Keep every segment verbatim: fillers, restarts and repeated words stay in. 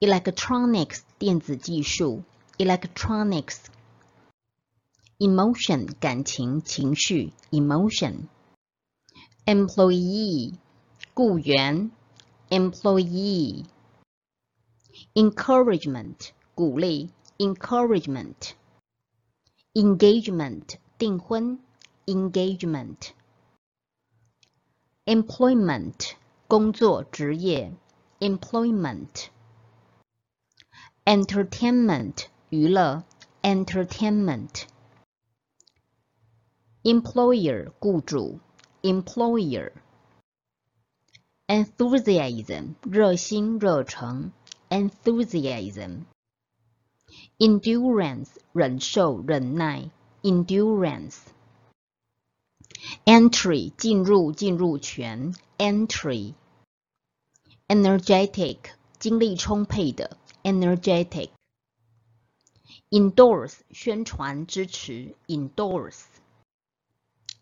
electronics 电子技术 electronics emotion 感情情绪 emotion employee 雇员 employee encouragement 鼓励 encouragement engagement 订婚 engagement employment 工作职业 employment entertainment 娱乐 entertainment employer 雇主 employer enthusiasm 热心热诚 enthusiasm endurance 忍受忍耐 endurance entry 进入进入权 entry energetic 精力充沛的 energetic endorse 宣传支持 endorse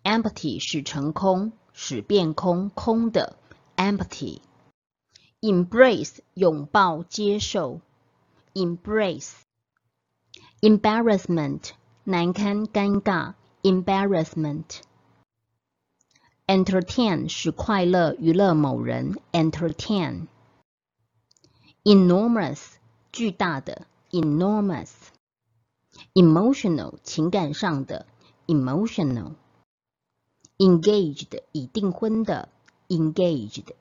empty 使成空使变空空的 empty embrace 拥抱接受 embrace embarrassment 难堪尴尬 embarrassment entertain 使快乐娱乐某人 entertain enormous 巨大的 enormous emotional 情感上的 emotional engaged 已订婚的 engaged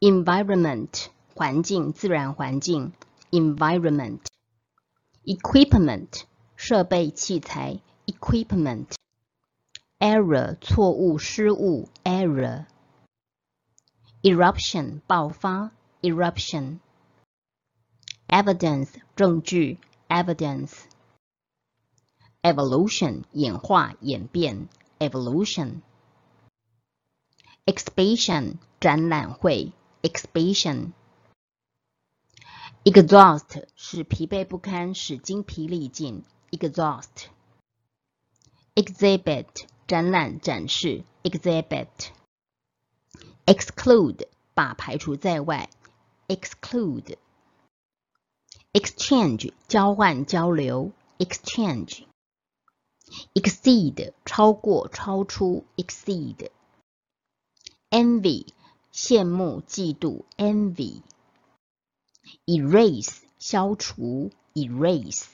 environment 环境自然环境 environment equipment 设备器材 equipment error 错误失误 error eruption 爆发 eruption evidence 证据 evidence evolution 演化演变 evolution exhibition 展览会 exhibition exhaust 使疲惫不堪使精疲力尽 exhaust exhibit 展览展示 exhibit exclude 把排除在外 exclude exchange 交换交流 exchange exceed 超过超出 exceed envy 羡慕嫉妒 envy erase 消除 erase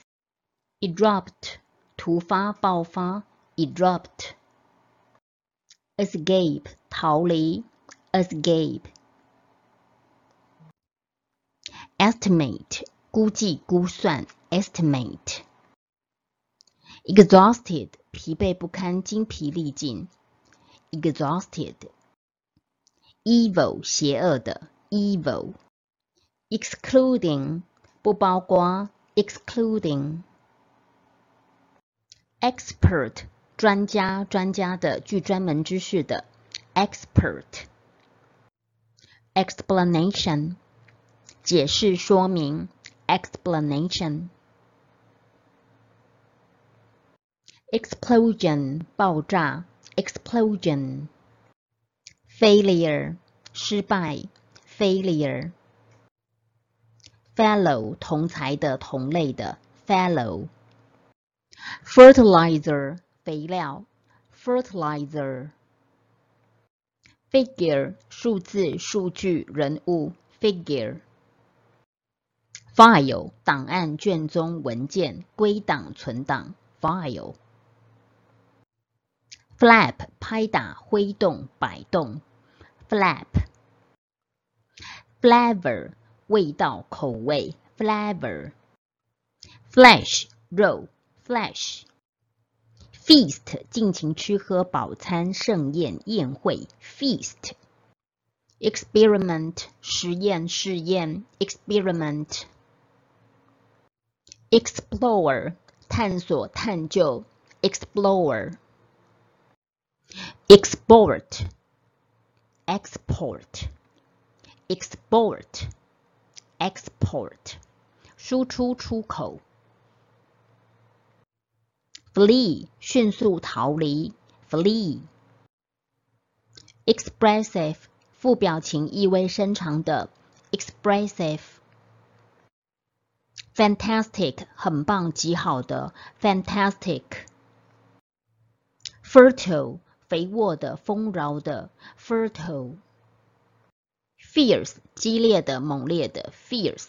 erupt 突发爆发 erupt escape 逃离 escape estimate 估计估算 estimate exhausted 疲惫不堪精疲力尽 exhausted evil 邪恶的 evil excluding 不包括 excluding expert 专家专家的具专门知识的 expert explanation 解释说明 explanation explosion 爆炸 explosion failure 失败 failure fellow 同才的同类的 fellow fertilizer 肥料 fertilizer figure 数字数据人物 figure file 档案卷宗文件归档存档 file flap 拍打挥动摆动 flap flavor 味道口味 flavor flesh 肉 flesh feast 尽情吃喝饱餐盛宴宴会 feast experiment 实验试验 experiment explore 探索探究 explore export export export export 输出出口 flee 迅速逃离 flee expressive 副表情意味深长的 expressive, fantastic 很棒极好的 fantastic, fertile 肥沃的丰饶的 fertile, fierce 激烈的猛烈的 fierce,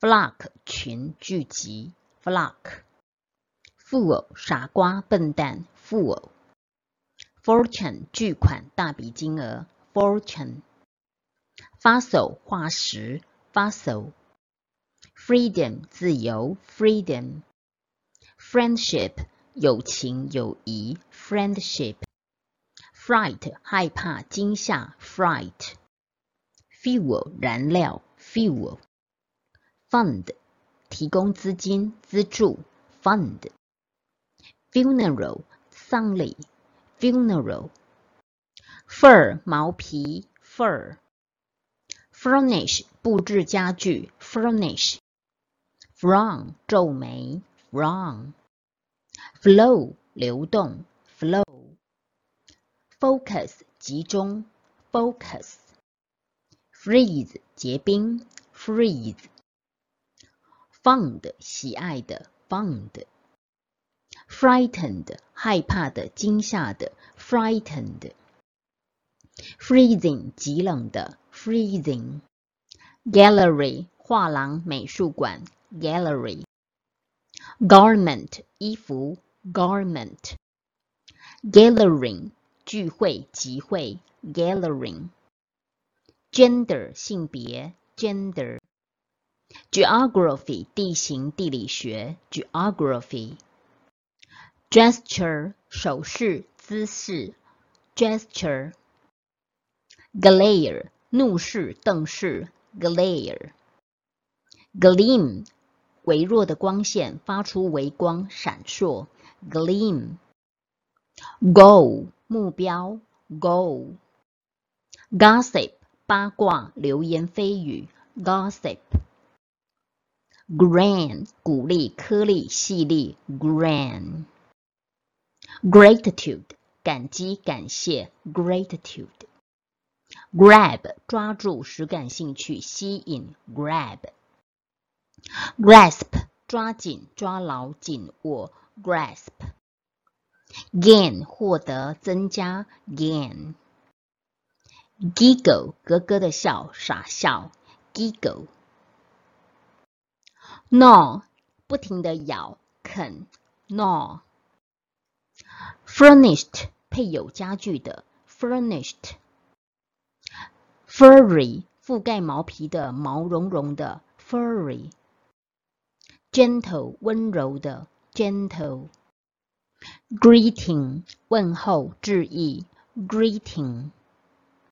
flock 群聚集 flock, fool 傻瓜笨蛋 fool, fortune 巨款大笔金额 fortune, fossil 化石 fossil, freedom 自由 freedom, friendship 友情友谊 friendship, fright 害怕惊吓 fright, fuel 燃料 fuel, fund 提供资金资助 fund, funeral 丧礼 funeral, fur 毛皮 fur, furnish 布置家具 furnish, frown 皱眉 frown, flow 流动 flow, focus 集中 focus, freeze 结冰 freeze, fond 喜爱的 fond, frightened 害怕的惊吓的 frightened, freezing 极冷的 freezing, gallery 画廊美术馆 gallery, garment 衣服 garment, gathering 聚会集会 gathering, gender 性别 gender, geography 地形地理学 geography, gesture 手势姿势 gesture, glare 怒视瞪视 glare, gleam 微弱的光线发出微光闪烁 gleam, goal 目标 goal, gossip 八卦流言蜚语 gossip, grain 谷粒颗粒细粒 grain, gratitude 感激感谢 gratitude, grab 抓住使感兴趣吸引 grab, grasp 抓紧抓牢紧握 grasp, gain 获得增加 gain, giggle 咯咯的笑傻笑 giggle, gnaw 不停的咬啃 gnaw, furnished 配有家具的 furnished, furry 覆盖毛皮的毛茸茸的 furry, gentle 温柔的 gentle, greeting 问候致意 greeting,